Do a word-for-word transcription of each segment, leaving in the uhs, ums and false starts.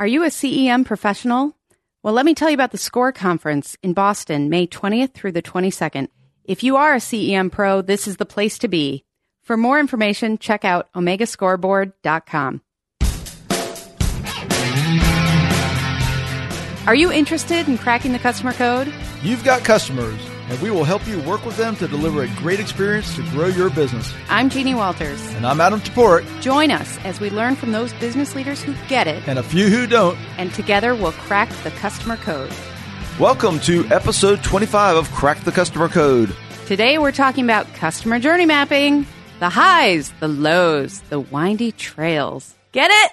Are you a C E M professional? Well, let me tell you about the SCORE Conference in Boston, May twentieth through the twenty-second. If you are a C E M pro, this is the place to be. For more information, check out omega scoreboard dot com. Are you interested in cracking the customer code? You've got customers, and we will help you work with them to deliver a great experience to grow your business. I'm Jeannie Walters. And I'm Adam Taborik. Join us as we learn from those business leaders who get it. And a few who don't. And together we'll crack the customer code. Welcome to episode twenty-five of Crack the Customer Code. Today we're talking about customer journey mapping, the highs, the lows, the windy trails. Get it?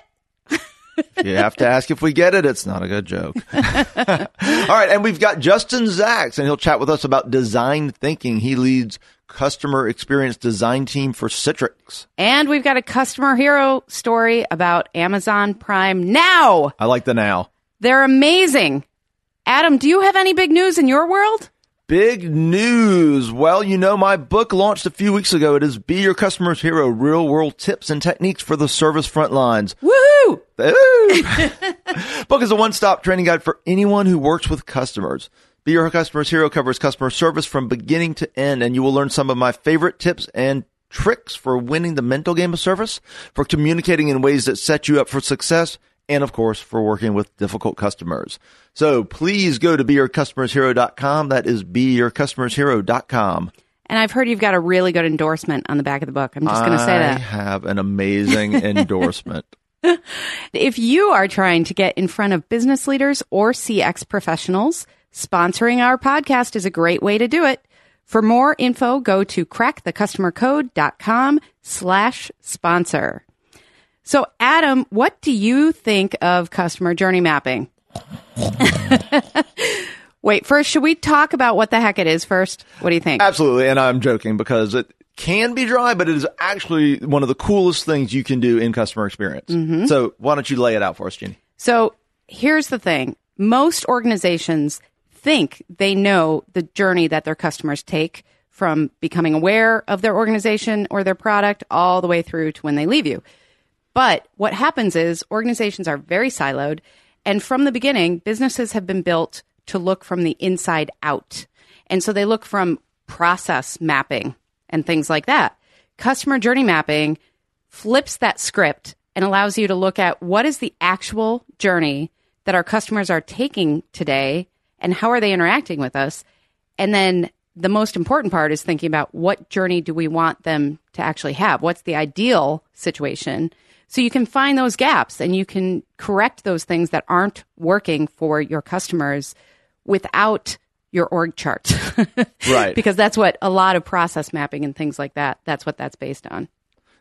If you have to ask if we get it, it's not a good joke. All right. And we've got Justin Zacks, and he'll chat with us about design thinking. He leads customer experience design team for Citrix. And we've got a customer hero story about Amazon Prime Now. I like the now. They're amazing. Adam, do you have any big news in your world? Big news. Well, you know, my book launched a few weeks ago. It is Be Your Customer's Hero, Real World Tips and Techniques for the Service Frontlines. Woo! Book is a one-stop training guide for anyone who works with customers. Be Your Customer's Hero covers customer service from beginning to end, and you will learn some of my favorite tips and tricks for winning the mental game of service, for communicating in ways that set you up for success, and, of course, for working with difficult customers. So please go to Be Your Customers Hero dot com. That is Be Your Customers Hero dot com. And I've heard you've got a really good endorsement on the back of the book. I'm just going to say that. I have an amazing endorsement. If you are trying to get in front of business leaders or C X professionals, sponsoring our podcast is a great way to do it. For more info, go to crack the customer code dot com slash sponsor. So, Adam, what do you think of customer journey mapping? Wait, first, should we talk about what the heck it is first? What do you think? Absolutely. And I'm joking because it can be dry, but it is actually one of the coolest things you can do in customer experience. Mm-hmm. So why don't you lay it out for us, Jeannie? So here's the thing. Most organizations think they know the journey that their customers take from becoming aware of their organization or their product all the way through to when they leave you. But what happens is organizations are very siloed. And from the beginning, businesses have been built to look from the inside out. And so they look from process mapping and things like that. Customer journey mapping flips that script and allows you to look at what is the actual journey that our customers are taking today and how are they interacting with us. And then the most important part is thinking about what journey do we want them to actually have? What's the ideal situation? So you can find those gaps and you can correct those things that aren't working for your customers without your org chart. Right. Because that's what a lot of process mapping and things like that, that's what that's based on.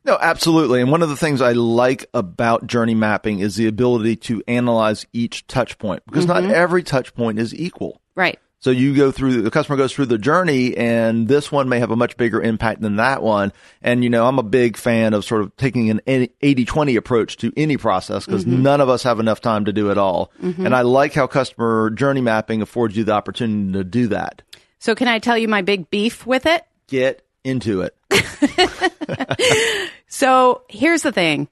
No, absolutely. And one of the things I like about journey mapping is the ability to analyze each touch point because mm-hmm. not every touch point is equal. Right. So you go through, the customer goes through the journey and this one may have a much bigger impact than that one. And, you know, I'm a big fan of sort of taking an eighty twenty approach to any process because mm-hmm. none of us have enough time to do it all. Mm-hmm. And I like how customer journey mapping affords you the opportunity to do that. So can I tell you my big beef with it? Get into it. So here's the thing.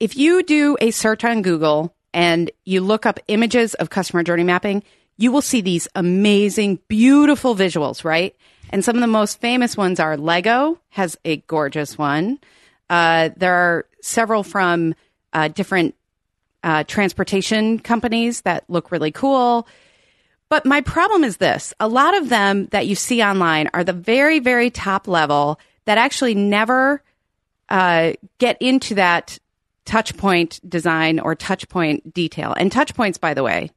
If you do a search on Google and you look up images of customer journey mapping, you will see these amazing, beautiful visuals, right? And some of the most famous ones are Lego has a gorgeous one. Uh, there are several from uh, different uh, transportation companies that look really cool. But my problem is this. A lot of them that you see online are the very, very top level that actually never uh, get into that touch point design or touch point detail. And touch points, by the way,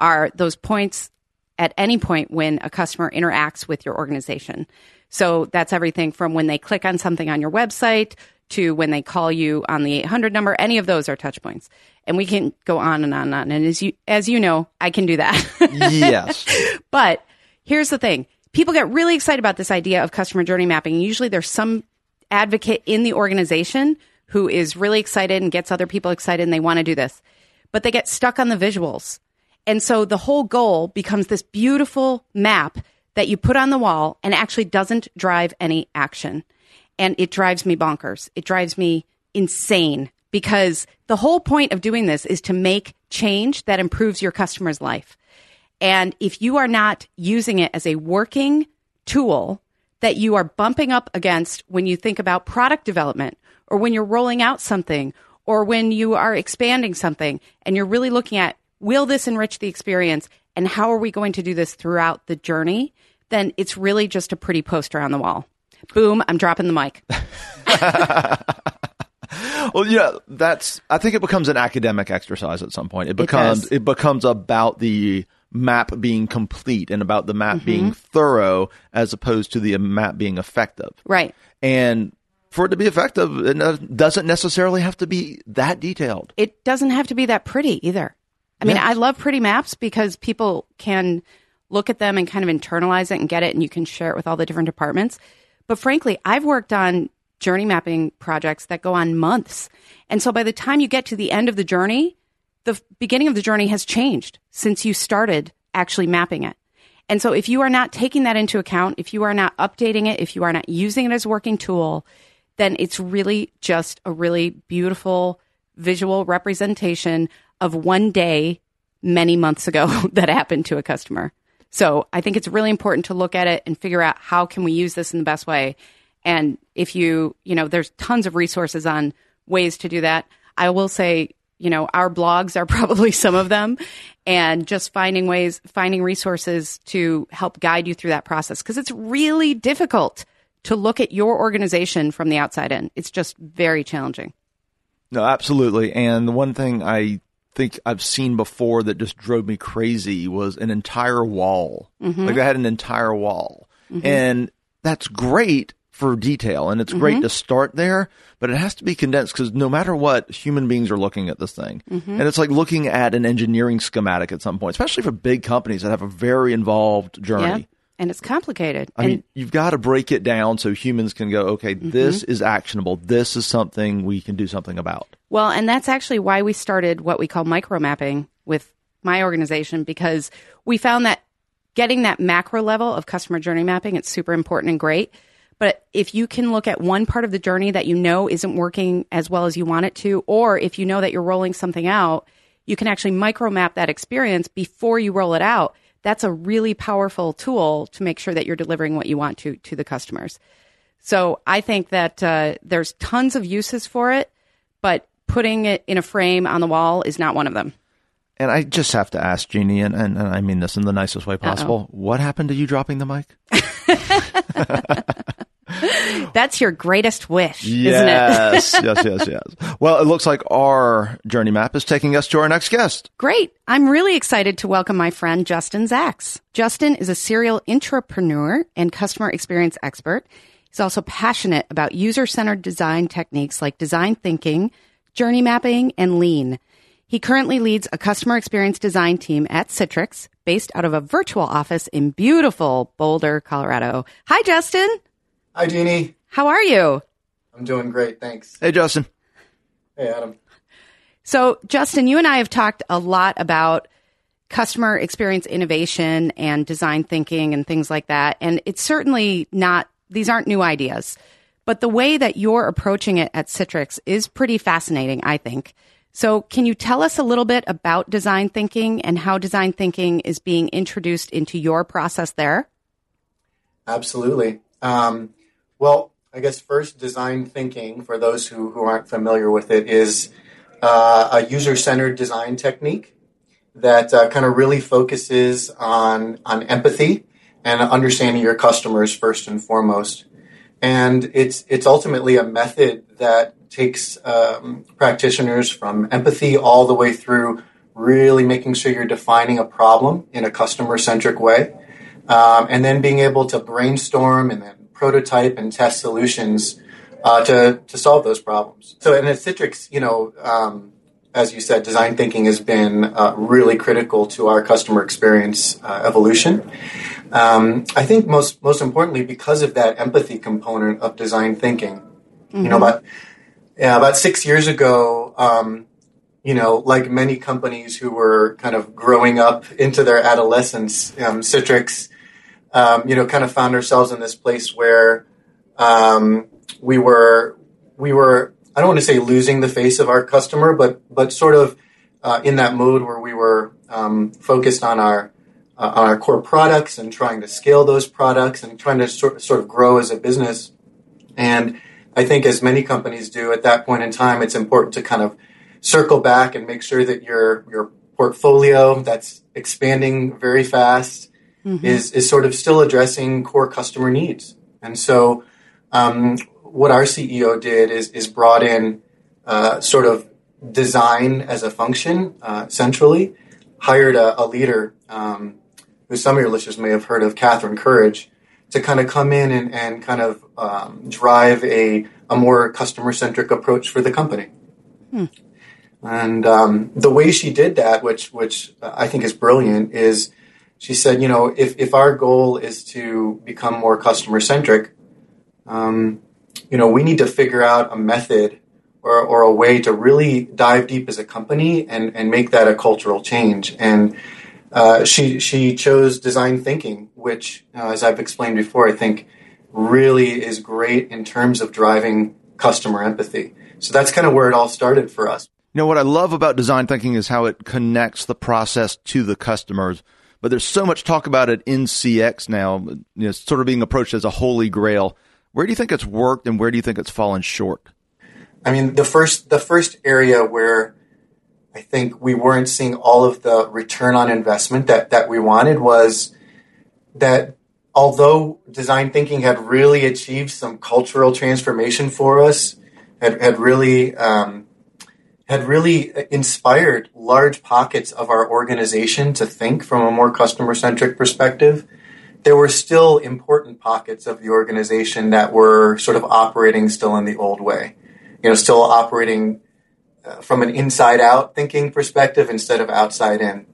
are those points at any point when a customer interacts with your organization. So that's everything from when they click on something on your website to when they call you on the eight hundred number. Any of those are touch points. And we can go on and on and on. And as you, as you know, I can do that. Yes. But here's the thing. People get really excited about this idea of customer journey mapping. Usually there's some advocate in the organization who is really excited and gets other people excited and they want to do this. But they get stuck on the visuals. And so the whole goal becomes this beautiful map that you put on the wall and actually doesn't drive any action. And it drives me bonkers. It drives me insane because the whole point of doing this is to make change that improves your customer's life. And if you are not using it as a working tool that you are bumping up against when you think about product development or when you're rolling out something or when you are expanding something and you're really looking at, will this enrich the experience and how are we going to do this throughout the journey, then it's really just a pretty poster on the wall. Boom, I'm dropping the mic. Well, yeah, that's, I think it becomes an academic exercise at some point. It becomes, it, it becomes about the map being complete and about the map mm-hmm. being thorough as opposed to the map being effective. Right. And for it to be effective, it doesn't necessarily have to be that detailed. It doesn't have to be that pretty either. I mean, yes. I love pretty maps because people can look at them and kind of internalize it and get it, and you can share it with all the different departments. But frankly, I've worked on journey mapping projects that go on months. And so by the time you get to the end of the journey, the beginning of the journey has changed since you started actually mapping it. And so if you are not taking that into account, if you are not updating it, if you are not using it as a working tool, then it's really just a really beautiful visual representation of one day many months ago that happened to a customer. So I think it's really important to look at it and figure out how can we use this in the best way. And if you, you know, there's tons of resources on ways to do that. I will say, you know, our blogs are probably some of them, and just finding ways, finding resources to help guide you through that process. Because it's really difficult to look at your organization from the outside in. It's just very challenging. No, absolutely. And the one thing I think I've seen before that just drove me crazy was an entire wall. Mm-hmm. Like I had an entire wall. Mm-hmm. And that's great for detail, and it's mm-hmm. great to start there, but it has to be condensed because no matter what, human beings are looking at this thing. Mm-hmm. And it's like looking at an engineering schematic at some point, especially for big companies that have a very involved journey. Yeah. And it's complicated. I and mean, you've got to break it down so humans can go, okay, mm-hmm. this is actionable. This is something we can do something about. Well, and that's actually why we started what we call micromapping with my organization, because we found that getting that macro level of customer journey mapping, it's super important and great. But if you can look at one part of the journey that you know isn't working as well as you want it to, or if you know that you're rolling something out, you can actually micromap that experience before you roll it out. That's a really powerful tool to make sure that you're delivering what you want to to the customers. So I think that uh, there's tons of uses for it, but putting it in a frame on the wall is not one of them. And I just have to ask, Jeannie, and, and, and I mean this in the nicest way possible, Uh-oh. What happened to you dropping the mic? That's your greatest wish, yes, isn't it? yes, yes, yes. Well, it looks like our journey map is taking us to our next guest. Great. I'm really excited to welcome my friend, Justin Zacks. Justin is a serial intrapreneur and customer experience expert. He's also passionate about user-centered design techniques like design thinking, journey mapping, and lean. He currently leads a customer experience design team at Citrix, based out of a virtual office in beautiful Boulder, Colorado. Hi, Justin. Hi, Jeannie. How are you? I'm doing great, thanks. Hey, Justin. Hey, Adam. So, Justin, you and I have talked a lot about customer experience innovation and design thinking and things like that. And it's certainly not, these aren't new ideas. But the way that you're approaching it at Citrix is pretty fascinating, I think. So can you tell us a little bit about design thinking and how design thinking is being introduced into your process there? Absolutely. Um Well, I guess first, design thinking, for those who, who aren't familiar with it, is uh, a user-centered design technique that uh, kind of really focuses on, on empathy and understanding your customers first and foremost. And it's, it's ultimately a method that takes um, practitioners from empathy all the way through really making sure you're defining a problem in a customer-centric way, um, and then being able to brainstorm and then prototype and test solutions uh, to to solve those problems. So, and at Citrix, you know, um, as you said, design thinking has been uh, really critical to our customer experience uh, evolution. Um, I think most most importantly, because of that empathy component of design thinking, mm-hmm. you know, about yeah, about six years ago, um, you know, like many companies who were kind of growing up into their adolescence, um, Citrix. Um, you know, kind of found ourselves in this place where um, we were, we were, I don't want to say losing the face of our customer, but but sort of uh, in that mode where we were um, focused on our uh, on our core products and trying to scale those products and trying to sort sort of grow as a business. And I think, as many companies do at that point in time, it's important to kind of circle back and make sure that your your portfolio that's expanding very fast mm-hmm. is is sort of still addressing core customer needs. And so, um, what our C E O did is is brought in uh, sort of design as a function uh, centrally, hired a, a leader um, who some of your listeners may have heard of, Catherine Courage, to kind of come in and, and kind of um, drive a, a more customer-centric approach for the company. Hmm. And um, the way she did that, which which I think is brilliant, is she said, you know, if, if our goal is to become more customer-centric, um, you know, we need to figure out a method or, or a way to really dive deep as a company and, and make that a cultural change. And uh, she she chose design thinking, which, uh, as I've explained before, I think really is great in terms of driving customer empathy. So that's kind of where it all started for us. You know, what I love about design thinking is how it connects the process to the customers. But there's so much talk about it in C X now, you know, sort of being approached as a holy grail. Where do you think it's worked and where do you think it's fallen short? I mean, the first the first area where I think we weren't seeing all of the return on investment that, that we wanted was that although design thinking had really achieved some cultural transformation for us, had, had really um, had really inspired large pockets of our organization to think from a more customer-centric perspective, there were still important pockets of the organization that were sort of operating still in the old way, you know, still operating uh, from an inside-out thinking perspective instead of outside-in.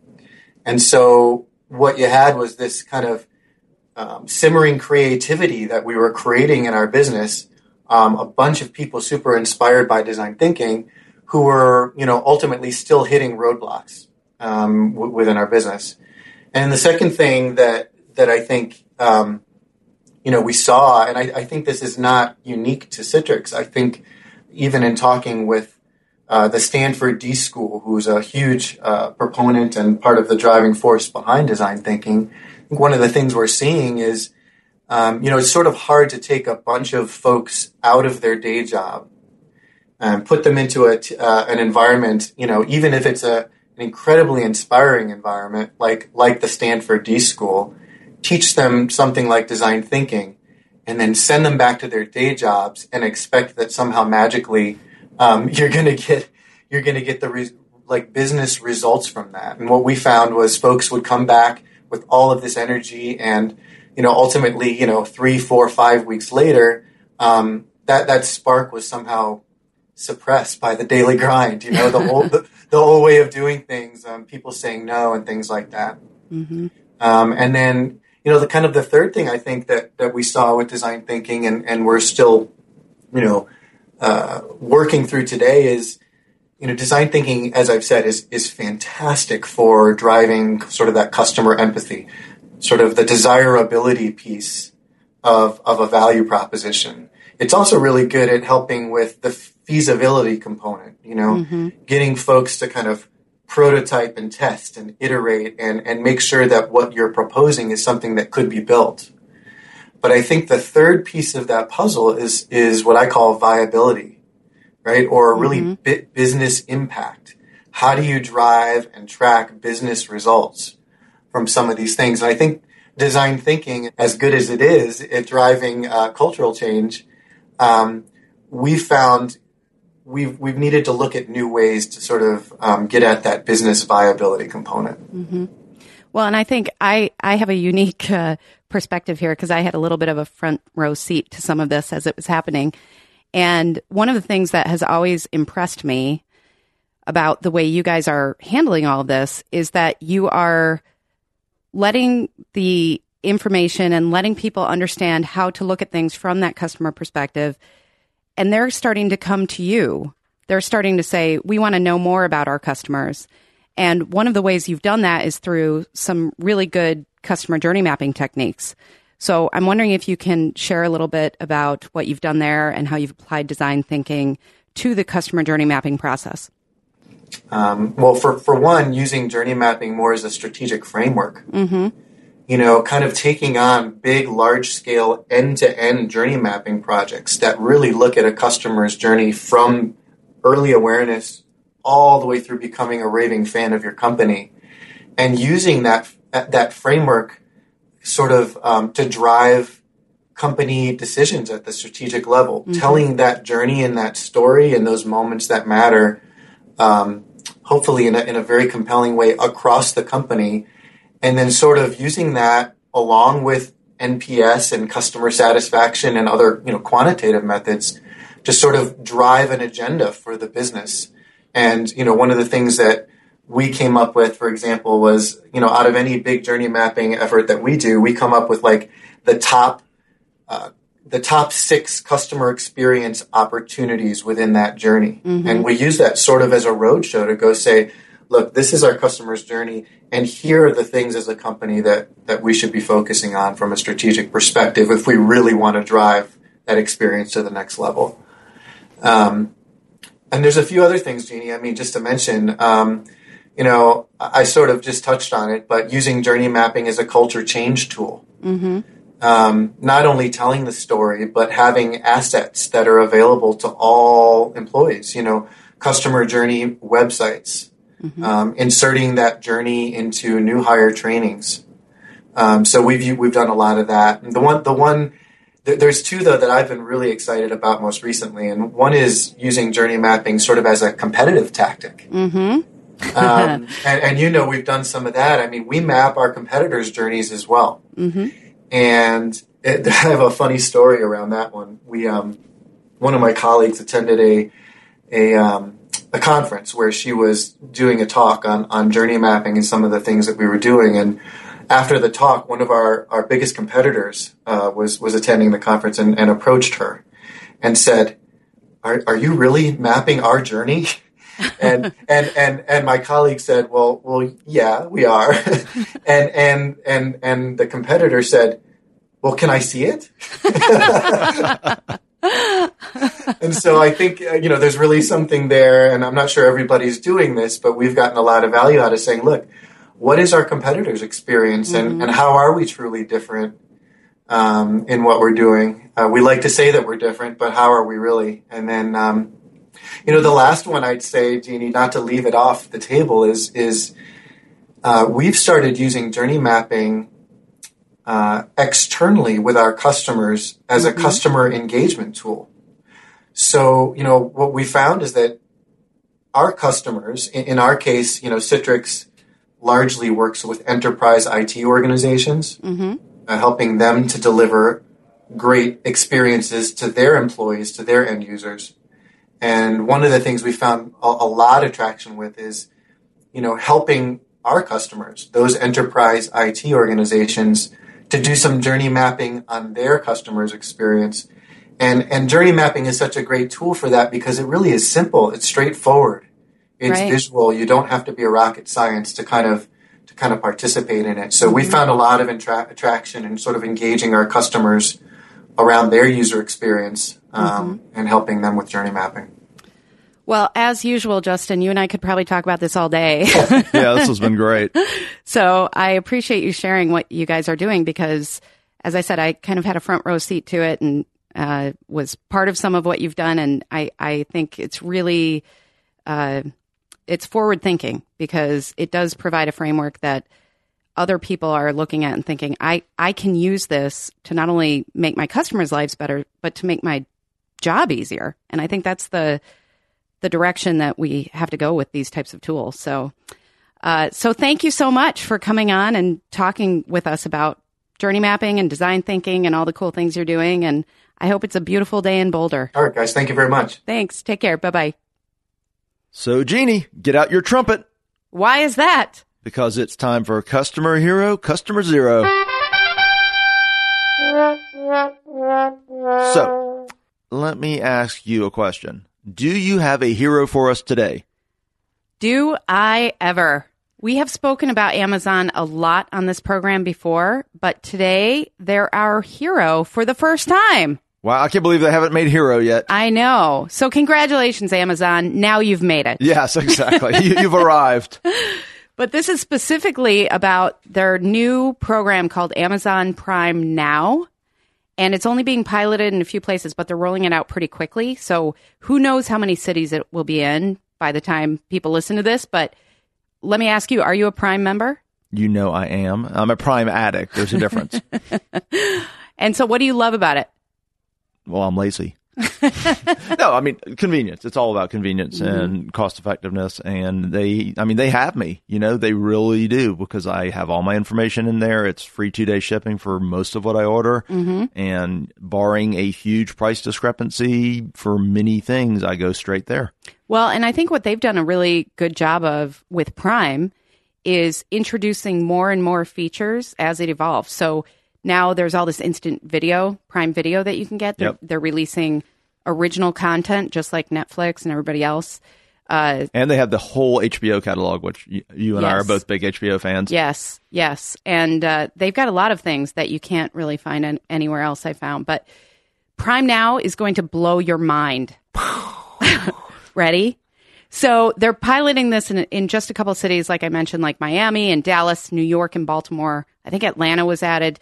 And so what you had was this kind of um, simmering creativity that we were creating in our business, um, a bunch of people super inspired by design thinking who were, you know, ultimately still hitting roadblocks um, w- within our business. And the second thing that that I think, um, you know, we saw, and I, I think this is not unique to Citrix. I think even in talking with uh, the Stanford D School, who's a huge uh, proponent and part of the driving force behind design thinking, I think one of the things we're seeing is, um, you know, it's sort of hard to take a bunch of folks out of their day job and put them into a, uh, an environment, you know, even if it's a, an incredibly inspiring environment like like the Stanford D School, teach them something like design thinking, and then send them back to their day jobs and expect that somehow magically um, you're going to get you're going to get the re- like business results from that. And what we found was folks would come back with all of this energy, and you know, ultimately, you know, three, four, five weeks later, um, that that spark was somehow suppressed by the daily grind. You know, the old the, the old way of doing things, um, people saying no, and things like that. Mm-hmm. Um, and then, you know, the kind of the third thing I think that, that we saw with design thinking and, and we're still, you know, uh, working through today is, you know, design thinking, as I've said, is is fantastic for driving sort of that customer empathy, sort of the desirability piece of, of a value proposition. It's also really good at helping with the feasibility component, you know, mm-hmm. getting folks to kind of prototype and test and iterate and, and make sure that what you're proposing is something that could be built. But I think the third piece of that puzzle is is what I call viability, right? Or really mm-hmm. bi- business impact. How do you drive and track business results from some of these things? And I think design thinking, as good as it is at driving uh, cultural change, um, we found We've we've needed to look at new ways to sort of um, get at that business viability component. Mm-hmm. Well, and I think I, I have a unique uh, perspective here because I had a little bit of a front row seat to some of this as it was happening. And one of the things that has always impressed me about the way you guys are handling all of this is that you are letting the information and letting people understand how to look at things from that customer perspective. And they're starting to come to you. They're starting to say, we want to know more about our customers. And one of the ways you've done that is through some really good customer journey mapping techniques. So I'm wondering if you can share a little bit about what you've done there and how you've applied design thinking to the customer journey mapping process. Um, well, for, for one, using journey mapping more as a strategic framework, mm-hmm. you know, kind of taking on big, large-scale, end-to-end journey mapping projects that really look at a customer's journey from early awareness all the way through becoming a raving fan of your company, and using that that framework sort of um, to drive company decisions at the strategic level, mm-hmm. telling that journey and that story and those moments that matter, um, hopefully in a, in a very compelling way across the company, and then sort of using that along with N P S and customer satisfaction and other, you know, quantitative methods to sort of drive an agenda for the business. And, you know, one of the things that we came up with, for example, was, you know, out of any big journey mapping effort that we do, we come up with like the top, uh, the top six customer experience opportunities within that journey. Mm-hmm. And we use that sort of as a roadshow to go say, look, this is our customer's journey, and here are the things as a company that, that we should be focusing on from a strategic perspective if we really want to drive that experience to the next level. Um, and there's a few other things, Jeannie, I mean, just to mention, um, you know, I sort of just touched on it, but using journey mapping as a culture change tool. Mm-hmm. Um, not only telling the story, but having assets that are available to all employees, you know, customer journey websites, mm-hmm. um, inserting that journey into new hire trainings. Um, so we've, we've done a lot of that. And the one, the one, there's two, though, that I've been really excited about most recently, and one is using journey mapping sort of as a competitive tactic. Mm-hmm. um, and, and, you know, we've done some of that. I mean, we map our competitors' journeys as well. Mm-hmm. And it, I have a funny story around that one. We, um, one of my colleagues attended a a, um, a conference where she was doing a talk on, on journey mapping and some of the things that we were doing, and after the talk, one of our, our biggest competitors uh, was, was attending the conference and, and approached her and said, are, are you really mapping our journey? and, and, and, and my colleague said, well, well, yeah, we are. and, and, and, and the competitor said, well, can I see it? And so I think, you know, there's really something there, and I'm not sure everybody's doing this, but we've gotten a lot of value out of saying, look, what is our competitors' experience, and, mm-hmm. and how are we truly different um, in what we're doing? Uh, we like to say that we're different, but how are we really? And then, um, you know, the last one I'd say, Jeannie, not to leave it off the table, is is uh, we've started using journey mapping uh, externally with our customers as mm-hmm. a customer engagement tool. So, you know, what we found is that our customers, in, in our case, you know, Citrix largely works with enterprise I T organizations, mm-hmm. uh, helping them to deliver great experiences to their employees, to their end users. And one of the things we found a, a lot of traction with is, you know, helping our customers, those enterprise I T organizations, to do some journey mapping on their customers' experience. And, and journey mapping is such a great tool for that because it really is simple. It's straightforward. It's right. visual. You don't have to be a rocket science to kind of to kind of participate in it. So we mm-hmm. found a lot of intra- attraction in sort of engaging our customers around their user experience um, mm-hmm. and helping them with journey mapping. Well, as usual, Justin, you and I could probably talk about this all day. Yeah, this has been great. So I appreciate you sharing what you guys are doing because, as I said, I kind of had a front row seat to it and uh, was part of some of what you've done. And I, I think it's really... Uh, It's forward thinking because it does provide a framework that other people are looking at and thinking, I, I can use this to not only make my customers' lives better, but to make my job easier. And I think that's the the direction that we have to go with these types of tools. So, uh, so thank you so much for coming on and talking with us about journey mapping and design thinking and all the cool things you're doing. And I hope it's a beautiful day in Boulder. All right, guys. Thank you very much. Thanks. Take care. Bye-bye. So, Jeannie, get out your trumpet. Why is that? Because it's time for Customer Hero, Customer Zero. So, let me ask you a question. Do you have a hero for us today? Do I ever? We have spoken about Amazon a lot on this program before, but today they're our hero for the first time. Wow, I can't believe they haven't made Hero yet. I know. So congratulations, Amazon. Now you've made it. Yes, exactly. you, you've arrived. But this is specifically about their new program called Amazon Prime Now. And it's only being piloted in a few places, but they're rolling it out pretty quickly. So who knows how many cities it will be in by the time people listen to this. But let me ask you, are you a Prime member? You know I am. I'm a Prime addict. There's a difference. And so what do you love about it? Well, I'm lazy. No, I mean, convenience. It's all about convenience mm-hmm. and cost effectiveness. And they, I mean, they have me, you know, they really do, because I have all my information in there. It's free two day shipping for most of what I order. Mm-hmm. And barring a huge price discrepancy for many things, I go straight there. Well, and I think what they've done a really good job of with Prime is introducing more and more features as it evolves. So now there's all this instant video, Prime Video that you can get. They're, yep. they're releasing original content just like Netflix and everybody else. Uh, and they have the whole H B O catalog, which you, you and yes. I are both big H B O fans. Yes, yes. And uh, they've got a lot of things that you can't really find an, anywhere else, I found. But Prime Now is going to blow your mind. Ready? So they're piloting this in, in just a couple of cities, like I mentioned, like Miami and Dallas, New York and Baltimore. I think Atlanta was added.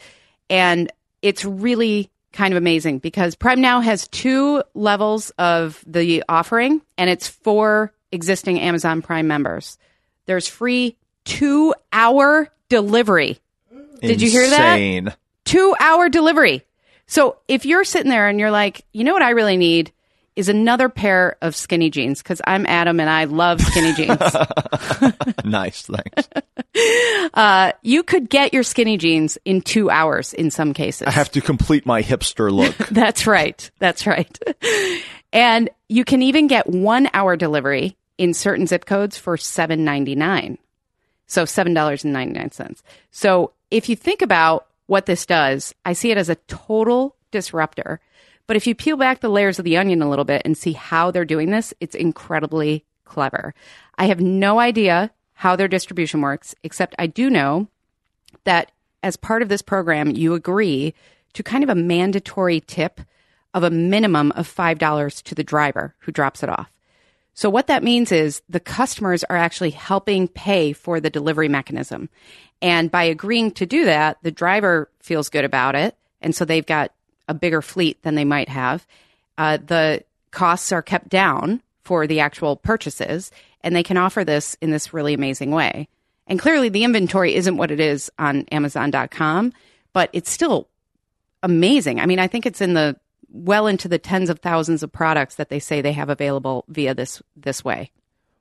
And it's really kind of amazing because Prime Now has two levels of the offering, and it's for existing Amazon Prime members. There's free two-hour delivery. Insane. Did you hear that? Two-hour delivery. So if you're sitting there and you're like, you know what I really need is another pair of skinny jeans, because I'm Adam and I love skinny jeans. Nice, thanks. Uh, you could get your skinny jeans in two hours in some cases. I have to complete my hipster look. That's right. That's right. And you can even get one hour delivery in certain zip codes for seven dollars and ninety-nine cents. So seven dollars and ninety-nine cents. So if you think about what this does, I see it as a total disruptor. But if you peel back the layers of the onion a little bit and see how they're doing this, it's incredibly clever. I have no idea how their distribution works, except I do know that as part of this program, you agree to kind of a mandatory tip of a minimum of five dollars to the driver who drops it off. So what that means is the customers are actually helping pay for the delivery mechanism. And by agreeing to do that, the driver feels good about it. And so they've got a bigger fleet than they might have. Uh, the costs are kept down for the actual purchases. And they can offer this in this really amazing way. And clearly the inventory isn't what it is on Amazon dot com, but it's still amazing. I mean, I think it's in the well into the tens of thousands of products that they say they have available via this this way.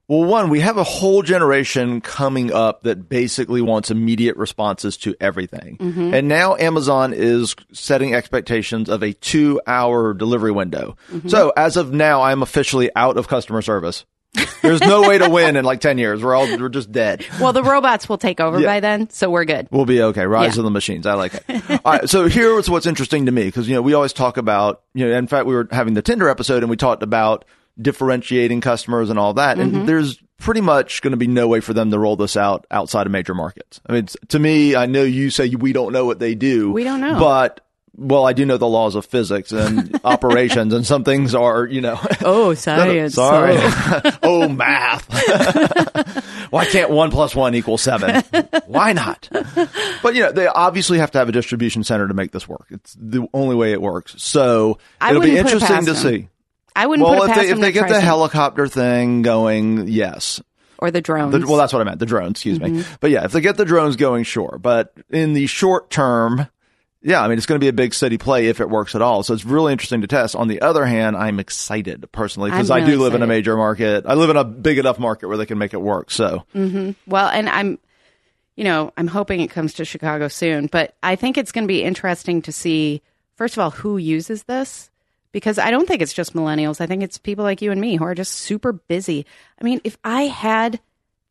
Well, one, we have a whole generation coming up that basically wants immediate responses to everything. Mm-hmm. And now Amazon is setting expectations of a two-hour delivery window. Mm-hmm. So as of now, I'm officially out of customer service. There's no way to win in like ten years. We're all we're just dead. Well, the robots will take over yeah. by then, so we're good. We'll be okay. Rise yeah. of the machines. I like it. All right. So here's what's interesting to me, because, you know, we always talk about, you know, in fact, we were having the Tinder episode and we talked about differentiating customers and all that. Mm-hmm. And there's pretty much going to be no way for them to roll this out outside of major markets. I mean, to me, I know you say we don't know what they do. We don't know. But well, I do know the laws of physics and operations, and some things are, you know. Oh, science. No, no, sorry. Oh, oh math. Why can't one plus one equal seven? Why not? But, you know, they obviously have to have a distribution center to make this work. It's the only way it works. So I it'll be interesting to see. I wouldn't well, put it past them. Well, if they, if they get the helicopter thing going, yes. Or the drones. The, well, that's what I meant. The drones, excuse mm-hmm. me. But yeah, if they get the drones going, sure. But in the short term, yeah, I mean, it's going to be a big city play if it works at all. So it's really interesting to test. On the other hand, I'm excited personally, because really I do live excited. in a major market. I live in a big enough market where they can make it work. So, mm-hmm. well, and I'm, you know, I'm hoping it comes to Chicago soon, but I think it's going to be interesting to see, first of all, who uses this, because I don't think it's just millennials. I think it's people like you and me who are just super busy. I mean, if I had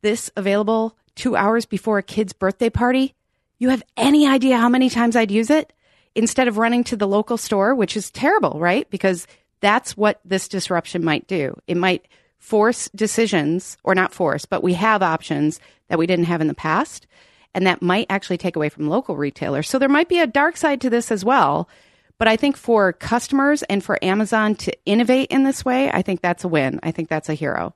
this available two hours before a kid's birthday party, you have any idea how many times I'd use it instead of running to the local store, which is terrible, right? Because that's what this disruption might do. It might force decisions, or not force, but we have options that we didn't have in the past, and that might actually take away from local retailers. So there might be a dark side to this as well, But I think for customers and for Amazon to innovate in this way, I think that's a win. I think that's a hero.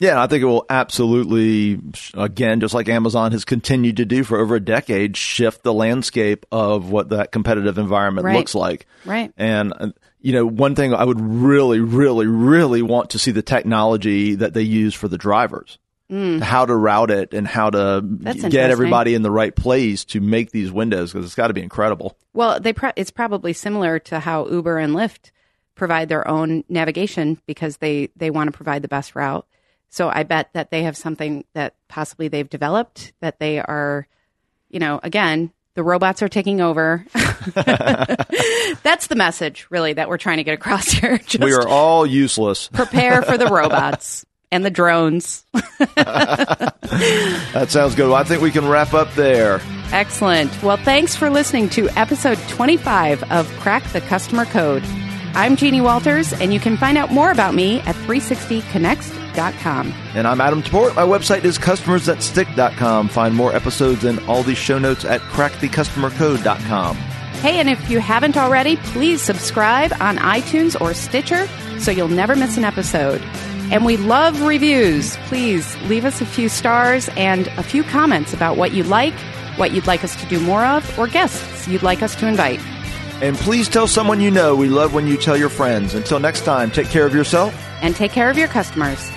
Yeah, I think it will absolutely, again, just like Amazon has continued to do for over a decade, shift the landscape of what that competitive environment right. looks like. Right. And, you know, one thing I would really, really, really want to see the technology that they use for the drivers, mm. how to route it and how to get everybody in the right place to make these windows, because it's got to be incredible. Well, they pro- it's probably similar to how Uber and Lyft provide their own navigation because they, they want to provide the best route. So I bet that they have something that possibly they've developed that they are, you know, again, the robots are taking over. That's the message, really, that we're trying to get across here. Just we are all useless. Prepare for the robots and the drones. That sounds good. Well, I think we can wrap up there. Excellent. Well, thanks for listening to episode twenty-five of Crack the Customer Code. I'm Jeannie Walters, and you can find out more about me at three sixty connects dot com. And I'm Adam Taborik. My website is customers that stick dot com. Find more episodes and all these show notes at crack the customer code dot com. Hey, and if you haven't already, please subscribe on iTunes or Stitcher so you'll never miss an episode. And we love reviews. Please leave us a few stars and a few comments about what you like, what you'd like us to do more of, or guests you'd like us to invite. And please tell someone you know. We love when you tell your friends. Until next time, take care of yourself. And take care of your customers.